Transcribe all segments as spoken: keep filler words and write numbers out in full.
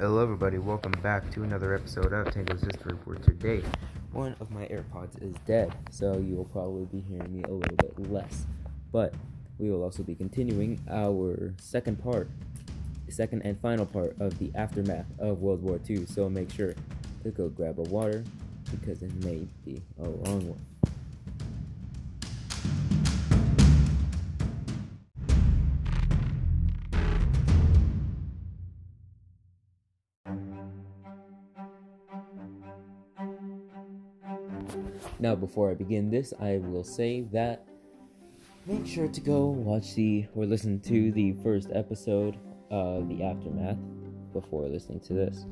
Hello everybody, welcome back to another episode of Tango's History Report. Today, one of my AirPods is dead, so you will probably be hearing me a little bit less. But we will also be continuing our second part, second and final part of the aftermath of World War Two, so make sure to go grab a water, because it may be a long one. Now, before I begin this, I will say that make sure to go watch the, or listen to the first episode of the Aftermath before listening to this.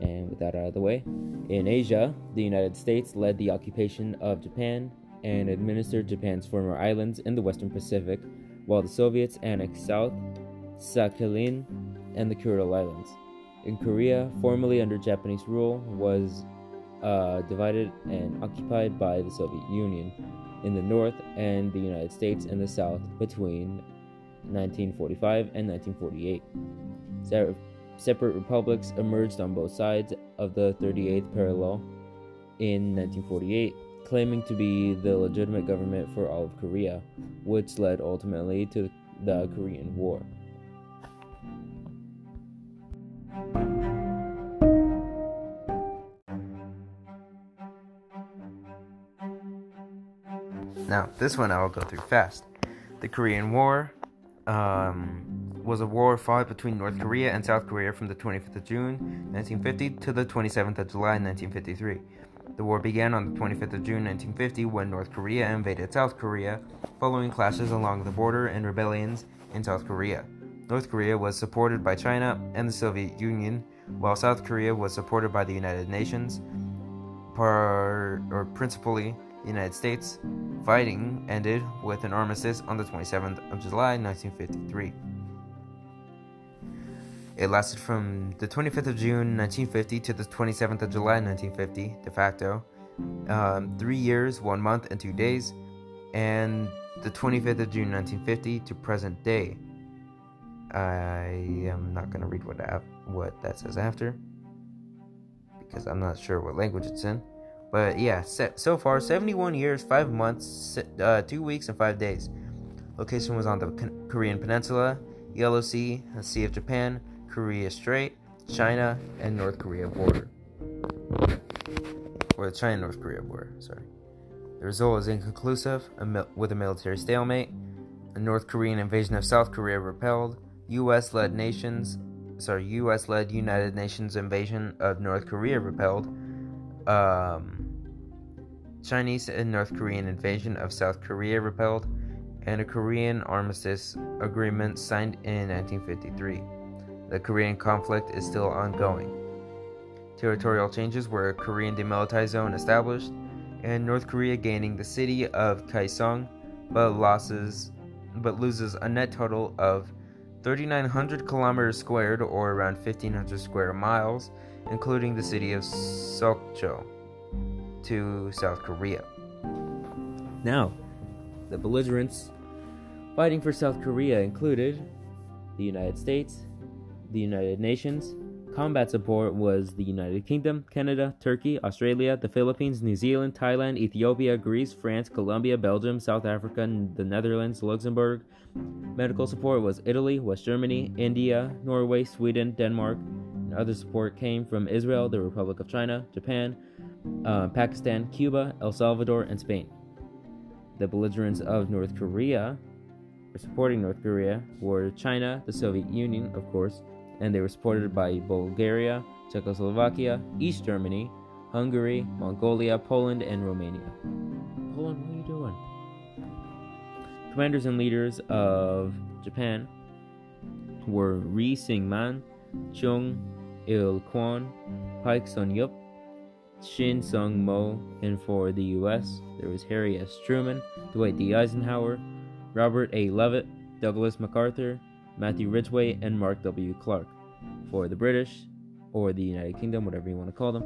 And with that out of the way, in Asia, the United States led the occupation of Japan and administered Japan's former islands in the Western Pacific, while the Soviets annexed South Sakhalin and the Kuril Islands. In Korea, formerly under Japanese rule, was Uh, divided and occupied by the Soviet Union in the north and the United States in the south between nineteen forty-five and nineteen forty-eight. Se- separate republics emerged on both sides of the thirty-eighth parallel in nineteen forty-eight, claiming to be the legitimate government for all of Korea, which led ultimately to the Korean War. Now, this one I'll go through fast. The Korean War um, was a war fought between North Korea and South Korea from the twenty-fifth of June nineteen fifty to the twenty-seventh of July nineteen fifty-three. The war began on the twenty-fifth of June nineteen fifty when North Korea invaded South Korea, following clashes along the border and rebellions in South Korea. North Korea was supported by China and the Soviet Union, while South Korea was supported by the United Nations, par- or principally the United States. Fighting ended with an armistice on the twenty-seventh of July nineteen fifty-three. It lasted from the twenty-fifth of June nineteen fifty to the twenty-seventh of July nineteen fifty, de facto, um, three years, one month, and two days, and the twenty-fifth of June nineteen fifty to present day. I am not going to read what, I, what that says after, because I'm not sure what language it's in. But yeah, so far, seventy-one years, five months, uh, two weeks, and five days. Location was on the Korean Peninsula, Yellow Sea, the Sea of Japan, Korea Strait, China, and North Korea border. Or the China-North Korea border, sorry. The result was inconclusive, a mil- with a military stalemate. A North Korean invasion of South Korea repelled. U S-led nations, sorry, U S-led United Nations invasion of North Korea repelled. Um... Chinese and North Korean invasion of South Korea repelled, and a Korean armistice agreement signed in nineteen fifty-three. The Korean conflict is still ongoing. Territorial changes were a Korean demilitarized zone established, and North Korea gaining the city of Kaesong, but losses, but loses a net total of three thousand nine hundred kilometers squared, or around fifteen hundred square miles, including the city of Sokcho, to South Korea. Now, the belligerents fighting for South Korea included the United States, the United Nations. Combat support was the United Kingdom, Canada, Turkey, Australia, the Philippines, New Zealand, Thailand, Ethiopia, Greece, France, Colombia, Belgium, South Africa, the Netherlands, Luxembourg. Medical support was Italy, West Germany, India, Norway, Sweden, Denmark, and other support came from Israel, the Republic of China, Japan, Uh, Pakistan, Cuba, El Salvador, and Spain. The belligerents of North Korea, or supporting North Korea, were China, the Soviet Union, of course, and they were supported by Bulgaria, Czechoslovakia, East Germany, Hungary, Mongolia, Poland, and Romania. Poland, what are you doing? Commanders and leaders of Japan were Ri Syngman, Chung Il-Kwon, Paik Sun-Yup, Shin Sung-Mo, and for the U S, there was Harry S. Truman, Dwight D. Eisenhower, Robert A. Lovett, Douglas MacArthur, Matthew Ridgway, and Mark W. Clark. For the British, or the United Kingdom, whatever you want to call them,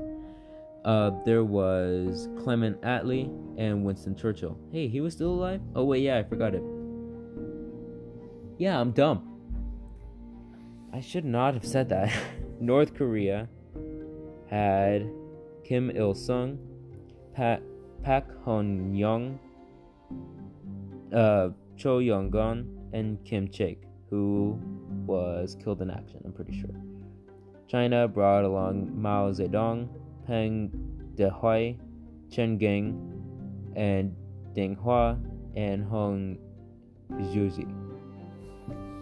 uh, there was Clement Attlee and Winston Churchill. Hey, he was still alive? Oh wait, yeah, I forgot it. Yeah, I'm dumb. I should not have said that. North Korea had Kim Il-sung, Pak Hon-yong, uh, Cho Yong-gon, and Kim Chaek, who was killed in action, I'm pretty sure. China brought along Mao Zedong, Peng Dehui, Chen Geng, and Deng Hua, and Hong Zhuzi.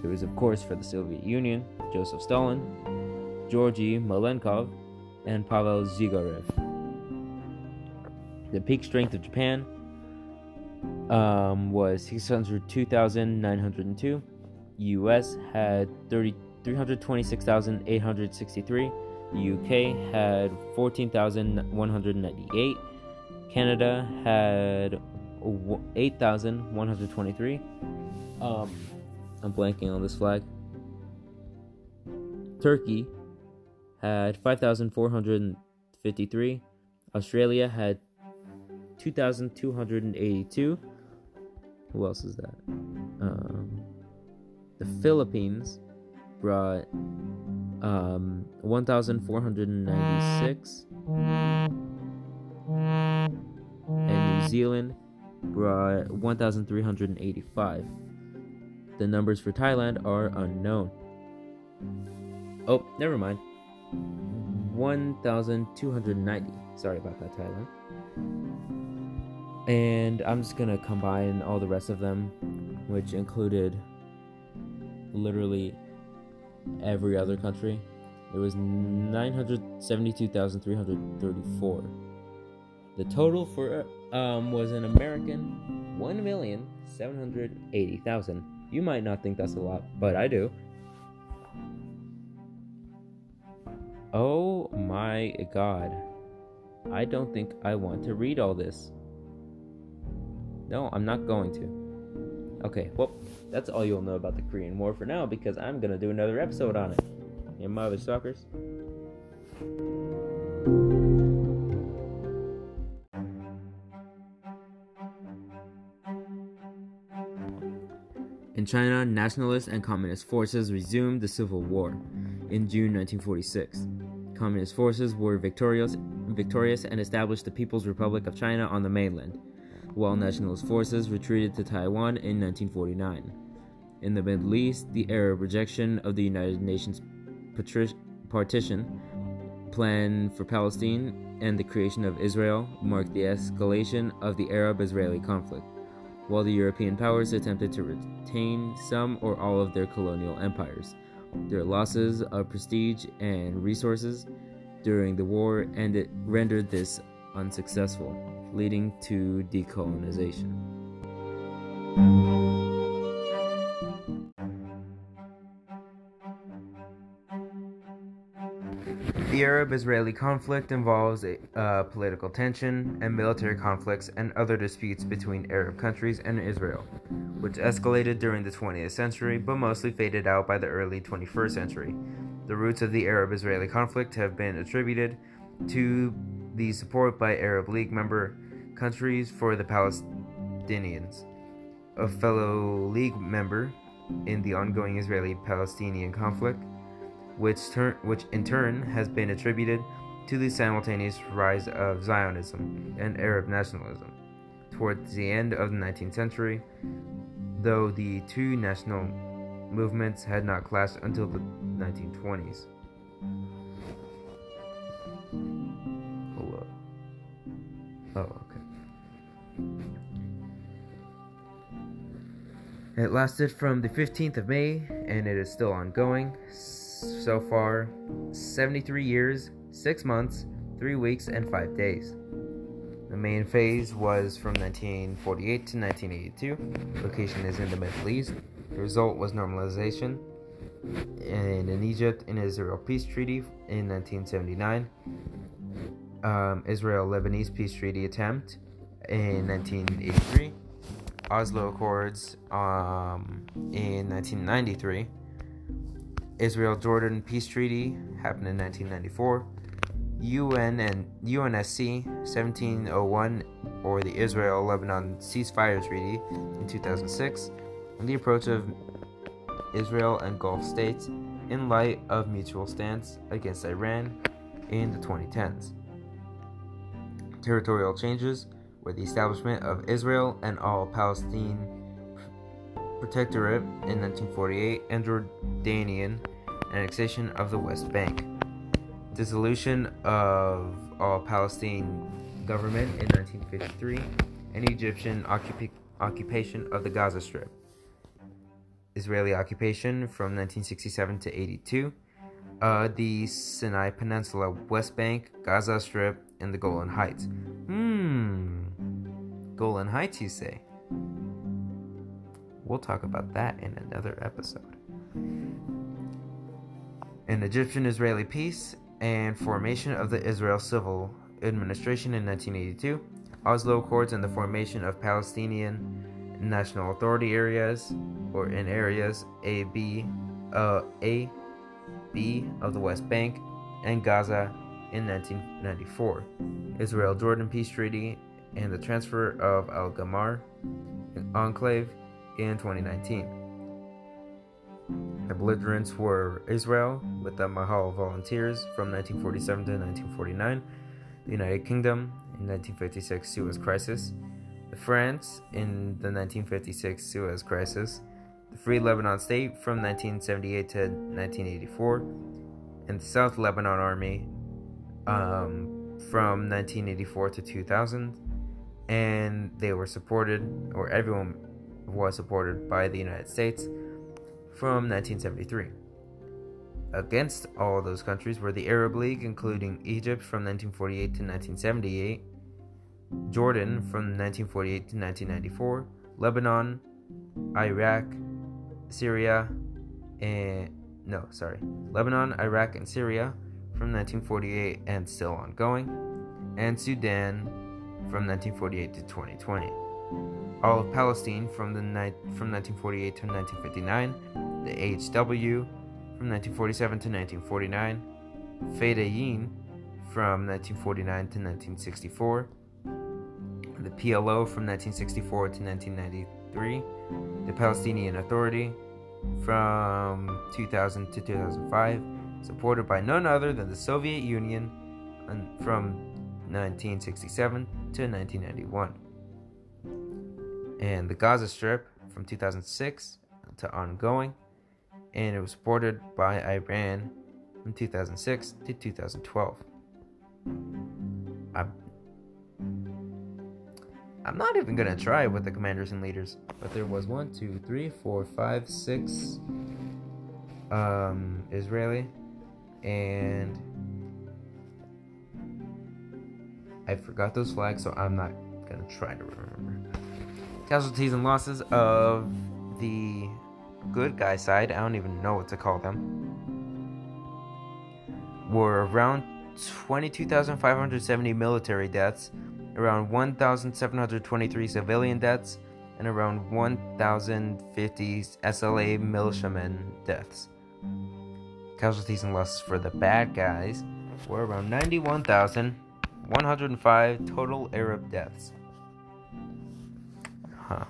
There was, of course, for the Soviet Union, Joseph Stalin, Georgi Malenkov, and Pavel Tsigarev. The peak strength of Japan um, was six hundred two thousand nine hundred two. U S had three hundred twenty-six thousand eight hundred sixty-three. The U K had fourteen thousand one hundred ninety-eight. Canada had eight thousand one hundred twenty-three. Um, I'm blanking on this flag. Turkey had five thousand four hundred fifty-three. Australia had two thousand two hundred eighty-two. Who else is that? Um, the Philippines brought um, one thousand four hundred ninety-six. And New Zealand brought one thousand three hundred eighty-five. The numbers for Thailand are unknown. Oh, never mind. one thousand two hundred ninety. Sorry about that, Thailand. And I'm just going to combine all the rest of them, which included literally every other country. It was nine hundred seventy-two thousand three hundred thirty-four. The total for um was an American one million seven hundred eighty thousand. You might not think that's a lot, but I do. Oh my god. I don't think I want to read all this. No, I'm not going to. Okay, well, that's all you'll know about the Korean War for now, because I'm gonna do another episode on it. Your mother suckers. In China, nationalist and communist forces resumed the civil war in June nineteen forty-six. Communist forces were victorious, victorious and established the People's Republic of China on the mainland, while nationalist forces retreated to Taiwan in nineteen forty-nine. In the Middle East, the Arab rejection of the United Nations patri- partition plan for Palestine and the creation of Israel marked the escalation of the Arab-Israeli conflict, while the European powers attempted to retain some or all of their colonial empires. Their losses of prestige and resources during the war and it rendered this unsuccessful, leading to decolonization. The Arab-Israeli conflict involves uh, political tension and military conflicts and other disputes between Arab countries and Israel, which escalated during the twentieth century but mostly faded out by the early twenty-first century. The roots of the Arab-Israeli conflict have been attributed to the support by Arab League member countries for the Palestinians, a fellow League member in the ongoing Israeli-Palestinian conflict, which, ter- which in turn has been attributed to the simultaneous rise of Zionism and Arab nationalism. Towards the end of the nineteenth century, though the two national movements had not clashed until the nineteen twenties. Hello. Oh, okay. It lasted from the fifteenth of May, and it is still ongoing. So far, seventy-three years, six months, three weeks, and five days. The main phase was from nineteen forty-eight to nineteen eighty-two. Location is in the Middle East. The result was normalization, and in Egypt, an Israel peace treaty in nineteen seventy-nine, um, Israel-Lebanese peace treaty attempt in nineteen eighty-three, Oslo Accords um, in nineteen ninety-three, Israel-Jordan peace treaty happened in nineteen ninety-four, U N and U N S C seventeen oh one, or the Israel-Lebanon ceasefire treaty in two thousand six, and the approach of Israel and Gulf states in light of mutual stance against Iran in the twenty tens. Territorial changes were the establishment of Israel and all Palestine Protectorate in nineteen forty-eight and Jordanian annexation of the West Bank. Dissolution of all Palestine government in nineteen fifty-three and Egyptian occup- occupation of the Gaza Strip. Israeli occupation from nineteen sixty-seven to eighty-two, uh, the Sinai Peninsula, West Bank, Gaza Strip, and the Golan Heights. Hmm. Golan Heights, you say? We'll talk about that in another episode. An Egyptian-Israeli peace and formation of the Israel Civil Administration in nineteen eighty-two, Oslo Accords and the formation of Palestinian National Authority areas, or in areas A, B, uh, A, B of the West Bank and Gaza in nineteen ninety-four, Israel-Jordan Peace Treaty, and the transfer of Al-Gamar enclave in twenty nineteen. The belligerents were Israel with the Mahal Volunteers from nineteen forty-seven to nineteen forty-nine, the United Kingdom in nineteen fifty-six Suez Crisis, France in the nineteen fifty-six Suez Crisis, the Free Lebanon State from nineteen seventy-eight to nineteen eighty-four, and the South Lebanon Army um, from nineteen eighty-four to two thousand, and they were supported, or everyone was supported by the United States from nineteen seventy-three. Against all those countries were the Arab League, including Egypt from nineteen forty-eight to nineteen seventy-eight, Jordan from nineteen forty-eight to nineteen ninety-four, Lebanon, Iraq, Syria, and no, sorry, Lebanon, Iraq, and Syria from nineteen forty-eight and still ongoing, and Sudan from nineteen forty-eight to twenty twenty. All of Palestine from the ni- from nineteen forty-eight to nineteen fifty-nine, the H W from nineteen forty-seven to nineteen forty-nine, Fedayeen from nineteen forty-nine to nineteen sixty-four. The P L O from nineteen sixty-four to nineteen ninety-three, the Palestinian Authority from two thousand to two thousand five, supported by none other than the Soviet Union from nineteen sixty-seven to nineteen ninety-one, and the Gaza Strip from two thousand six to ongoing, and it was supported by Iran from two thousand six to two thousand twelve. I I'm not even gonna try with the commanders and leaders, but there was one, two, three, four, five, six um, Israeli, and I forgot those flags, so I'm not gonna try to remember. Casualties and losses of the good guy side, I don't even know what to call them, were around twenty-two thousand five hundred seventy military deaths, around one thousand seven hundred twenty-three civilian deaths, and around one thousand fifty S L A militiamen deaths. Casualties and losses for the bad guys were around ninety-one thousand one hundred five total Arab deaths. Huh.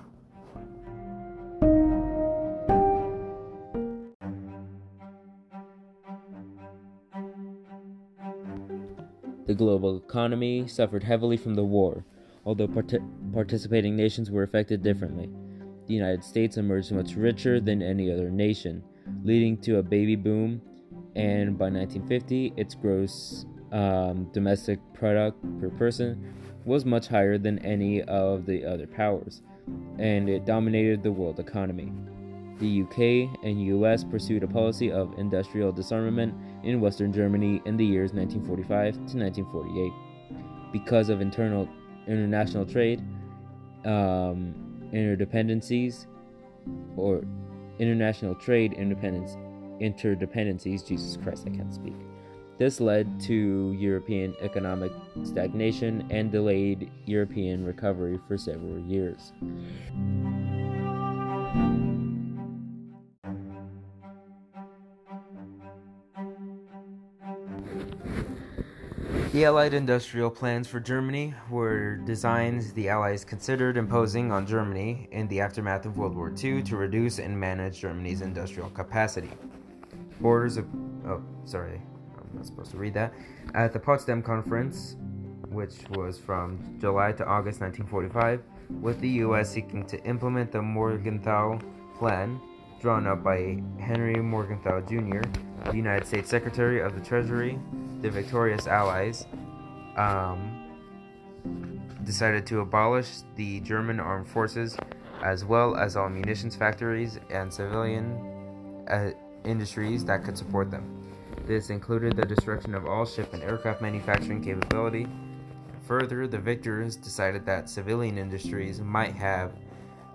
The global economy suffered heavily from the war, although part- participating nations were affected differently. The United States emerged much richer than any other nation, leading to a baby boom, and by nineteen fifty, its gross um, domestic product per person was much higher than any of the other powers, and it dominated the world economy. The U K and U S pursued a policy of industrial disarmament in Western Germany in the years nineteen forty-five to nineteen forty-eight. Because of internal international trade, um, interdependencies, or international trade interdependence, interdependencies, Jesus Christ, I can't speak. This led to European economic stagnation and delayed European recovery for several years. The Allied industrial plans for Germany were designs the Allies considered imposing on Germany in the aftermath of World War Two to reduce and manage Germany's industrial capacity. borders of... Oh, sorry. I'm not supposed to read that. At the Potsdam Conference, which was from July to August nineteen forty-five, with the U S seeking to implement the Morgenthau Plan, drawn up by Henry Morgenthau Junior, the United States Secretary of the Treasury. The victorious Allies um, decided to abolish the German armed forces, as well as all munitions factories and civilian uh, industries that could support them. This included the destruction of all ship and aircraft manufacturing capability. Further, the victors decided that civilian industries might have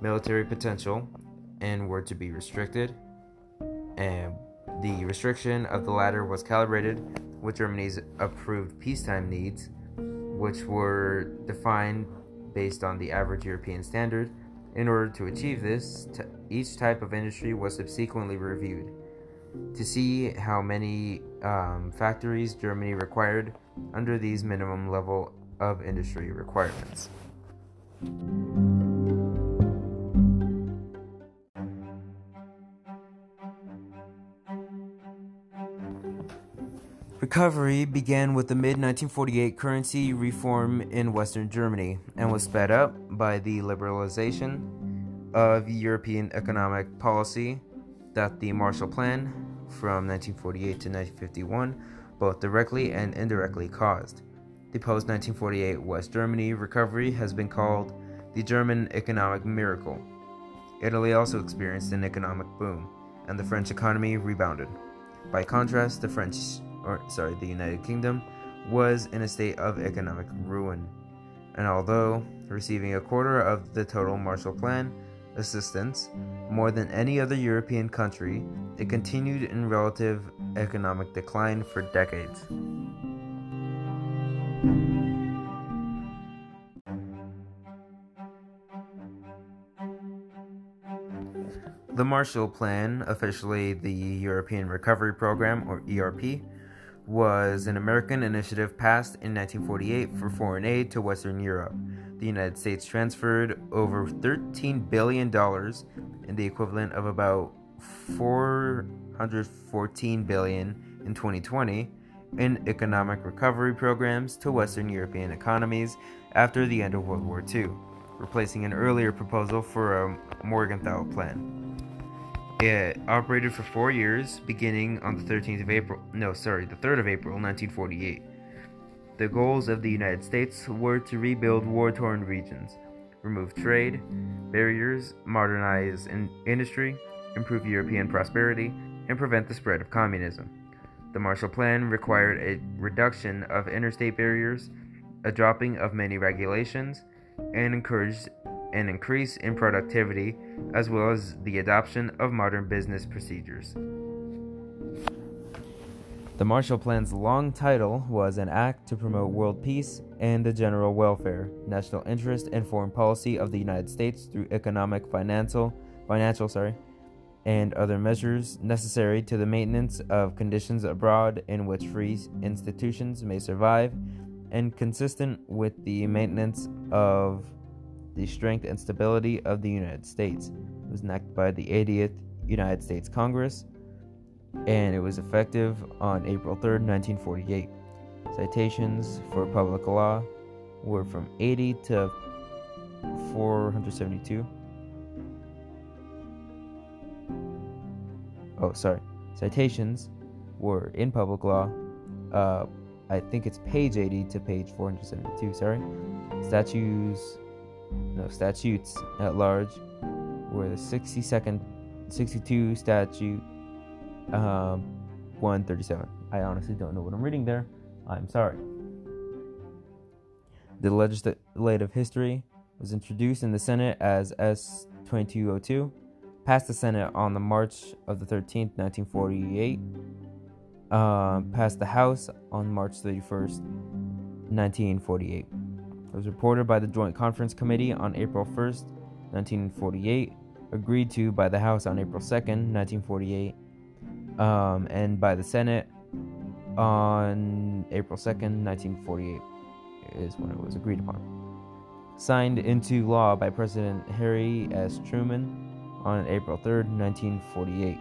military potential and were to be restricted, and the restriction of the latter was calibrated with Germany's approved peacetime needs, which were defined based on the average European standard. In order to achieve this, t- each type of industry was subsequently reviewed to see how many um, factories Germany required under these minimum level of industry requirements. Recovery began with the mid nineteen forty-eight currency reform in Western Germany and was sped up by the liberalization of European economic policy that the Marshall Plan from nineteen forty-eight to nineteen fifty-one both directly and indirectly caused. The post nineteen forty-eight West Germany recovery has been called the German economic miracle. Italy also experienced an economic boom, and the French economy rebounded. By contrast, the French, or sorry, the United Kingdom was in a state of economic ruin, and although receiving a quarter of the total Marshall Plan assistance, more than any other European country, it continued in relative economic decline for decades. The Marshall Plan, officially the European Recovery Program, or E R P, was an American initiative passed in nineteen forty-eight for foreign aid to Western Europe. The United States transferred over thirteen billion dollars, and the equivalent of about four hundred fourteen billion dollars in twenty twenty, in economic recovery programs to Western European economies after the end of World War Two, replacing an earlier proposal for a Morgenthau Plan. It operated for four years, beginning on the thirteenth of April, no, sorry, the third of April, nineteen forty-eight. The goals of the United States were to rebuild war-torn regions, remove trade barriers, modernize in- industry, improve European prosperity, and prevent the spread of communism. The Marshall Plan required a reduction of interstate barriers, a dropping of many regulations, and encouraged an increase in productivity, as well as the adoption of modern business procedures. The Marshall Plan's long title was an act to promote world peace and the general welfare, national interest, and foreign policy of the United States through economic, financial, financial, sorry, and other measures necessary to the maintenance of conditions abroad in which free institutions may survive, and consistent with the maintenance of the strength and stability of the United States. It was enacted by the eightieth United States Congress, and it was effective on April third, nineteen forty-eight. Citations for public law were from eighty to four hundred seventy-two. Oh, sorry. Citations were in public law. Uh, I think it's page eighty to page four hundred seventy-two, sorry. Statutes, no, statutes at large were the sixty-second, sixty-two statute, Um, one thirty-seven. I honestly don't know what I'm reading there. I'm sorry. The legislative history was introduced in the Senate as S twenty-two oh two, passed the Senate on the March of the thirteenth, nineteen forty-eight, uh, passed the House on March thirty-first, nineteen forty-eight. It was reported by the Joint Conference Committee on April first, nineteen forty-eight, agreed to by the House on April second, nineteen forty-eight, Um, and by the Senate on April second, nineteen forty-eight, is when it was agreed upon. Signed into law by President Harry S. Truman on April third, nineteen forty-eight.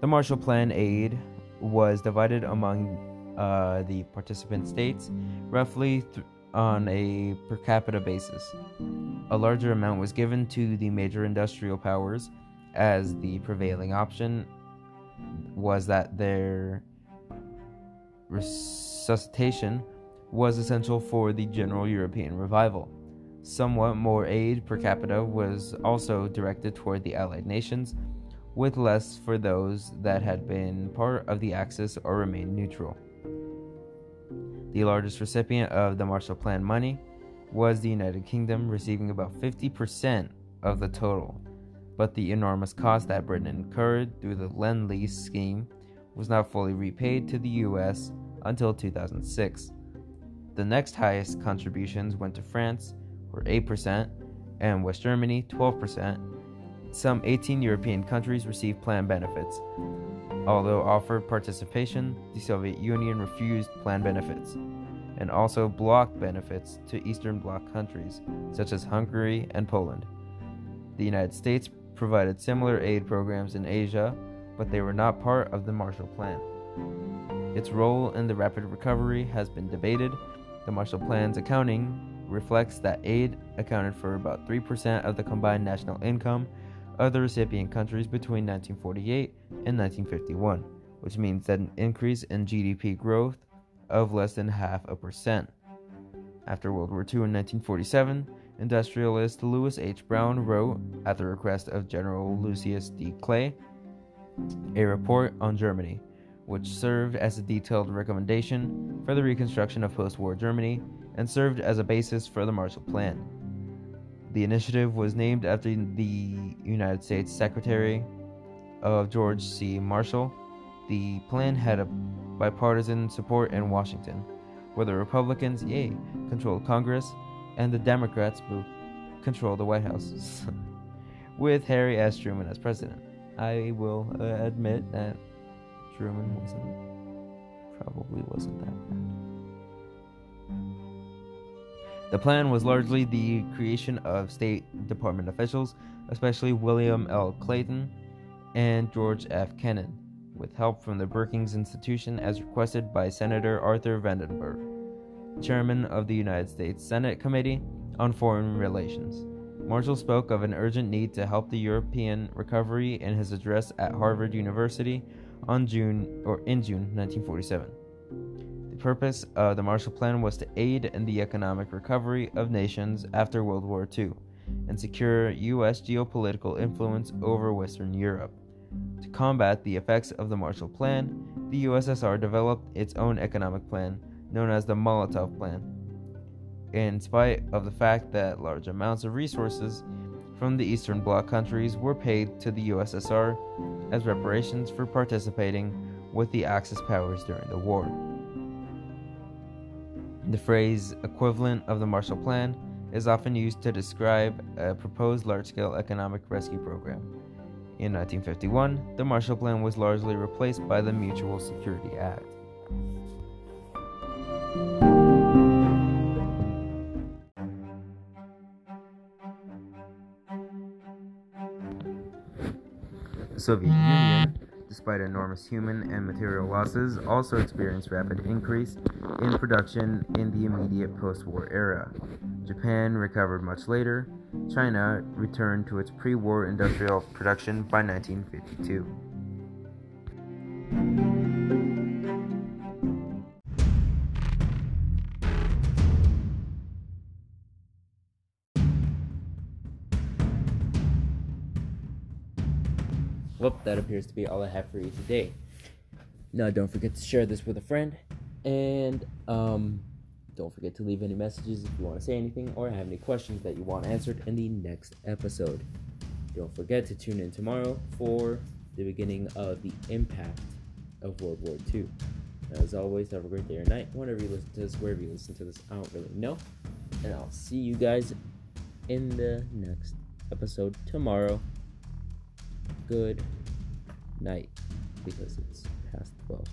The Marshall Plan aid was divided among uh, the participant states, roughly th- on a per capita basis. A larger amount was given to the major industrial powers, as the prevailing option was that their resuscitation was essential for the general European revival. Somewhat more aid per capita was also directed toward the Allied nations, with less for those that had been part of the Axis or remained neutral. The largest recipient of the Marshall Plan money was the United Kingdom, receiving about fifty percent of the total, but the enormous cost that Britain incurred through the Lend-Lease scheme was not fully repaid to the U S until two thousand six. The next highest contributions went to France, or eight percent, and West Germany, twelve percent. Some eighteen European countries received plan benefits. Although offered participation, the Soviet Union refused plan benefits, and also blocked benefits to Eastern Bloc countries, such as Hungary and Poland. The United States provided similar aid programs in Asia, but they were not part of the Marshall Plan. Its role in the rapid recovery has been debated. The Marshall Plan's accounting reflects that aid accounted for about three percent of the combined national income of the recipient countries between nineteen forty-eight and nineteen fifty-one, which means that an increase in G D P growth of less than half a percent. After World War Two in nineteen forty-seven, industrialist Lewis H. Brown wrote, at the request of General Lucius D. Clay, a report on Germany, which served as a detailed recommendation for the reconstruction of post-war Germany and served as a basis for the Marshall Plan. The initiative was named after the United States Secretary of George C. Marshall. The plan had a bipartisan support in Washington, where the Republicans, yay, controlled Congress, and the Democrats who controlled the White House, with Harry S. Truman as president. I will uh, admit that Truman wasn't, probably wasn't that bad. The plan was largely the creation of State Department officials, especially William L. Clayton and George F. Kennan, with help from the Brookings Institution as requested by Senator Arthur Vandenberg, Chairman of the United States Senate Committee on Foreign Relations. Marshall spoke of an urgent need to help the European recovery in his address at Harvard University on June or in June nineteen forty-seven. The purpose of the Marshall Plan was to aid in the economic recovery of nations after World War Two and secure U S geopolitical influence over Western Europe. To combat the effects of the Marshall Plan, the U S S R developed its own economic plan, known as the Molotov Plan. In spite of the fact that large amounts of resources from the Eastern Bloc countries were paid to the U S S R as reparations for participating with the Axis powers during the war. The phrase equivalent of the Marshall Plan is often used to describe a proposed large-scale economic rescue program. In nineteen fifty-one, the Marshall Plan was largely replaced by the Mutual Security Act. The Soviet Union, despite enormous human and material losses, also experienced rapid increase in production in the immediate post-war era. Japan recovered much later. China returned to its pre-war industrial production by nineteen fifty-two. Well, that appears to be all I have for you today. Now, don't forget to share this with a friend, and um, don't forget to leave any messages if you want to say anything or have any questions that you want answered in the next episode. Don't forget to tune in tomorrow for the beginning of the impact of World War Two. Now, as always, have a great day or night, whenever you listen to this, wherever you listen to this, I don't really know, and I'll see you guys in the next episode tomorrow. Good night, because it's past twelve.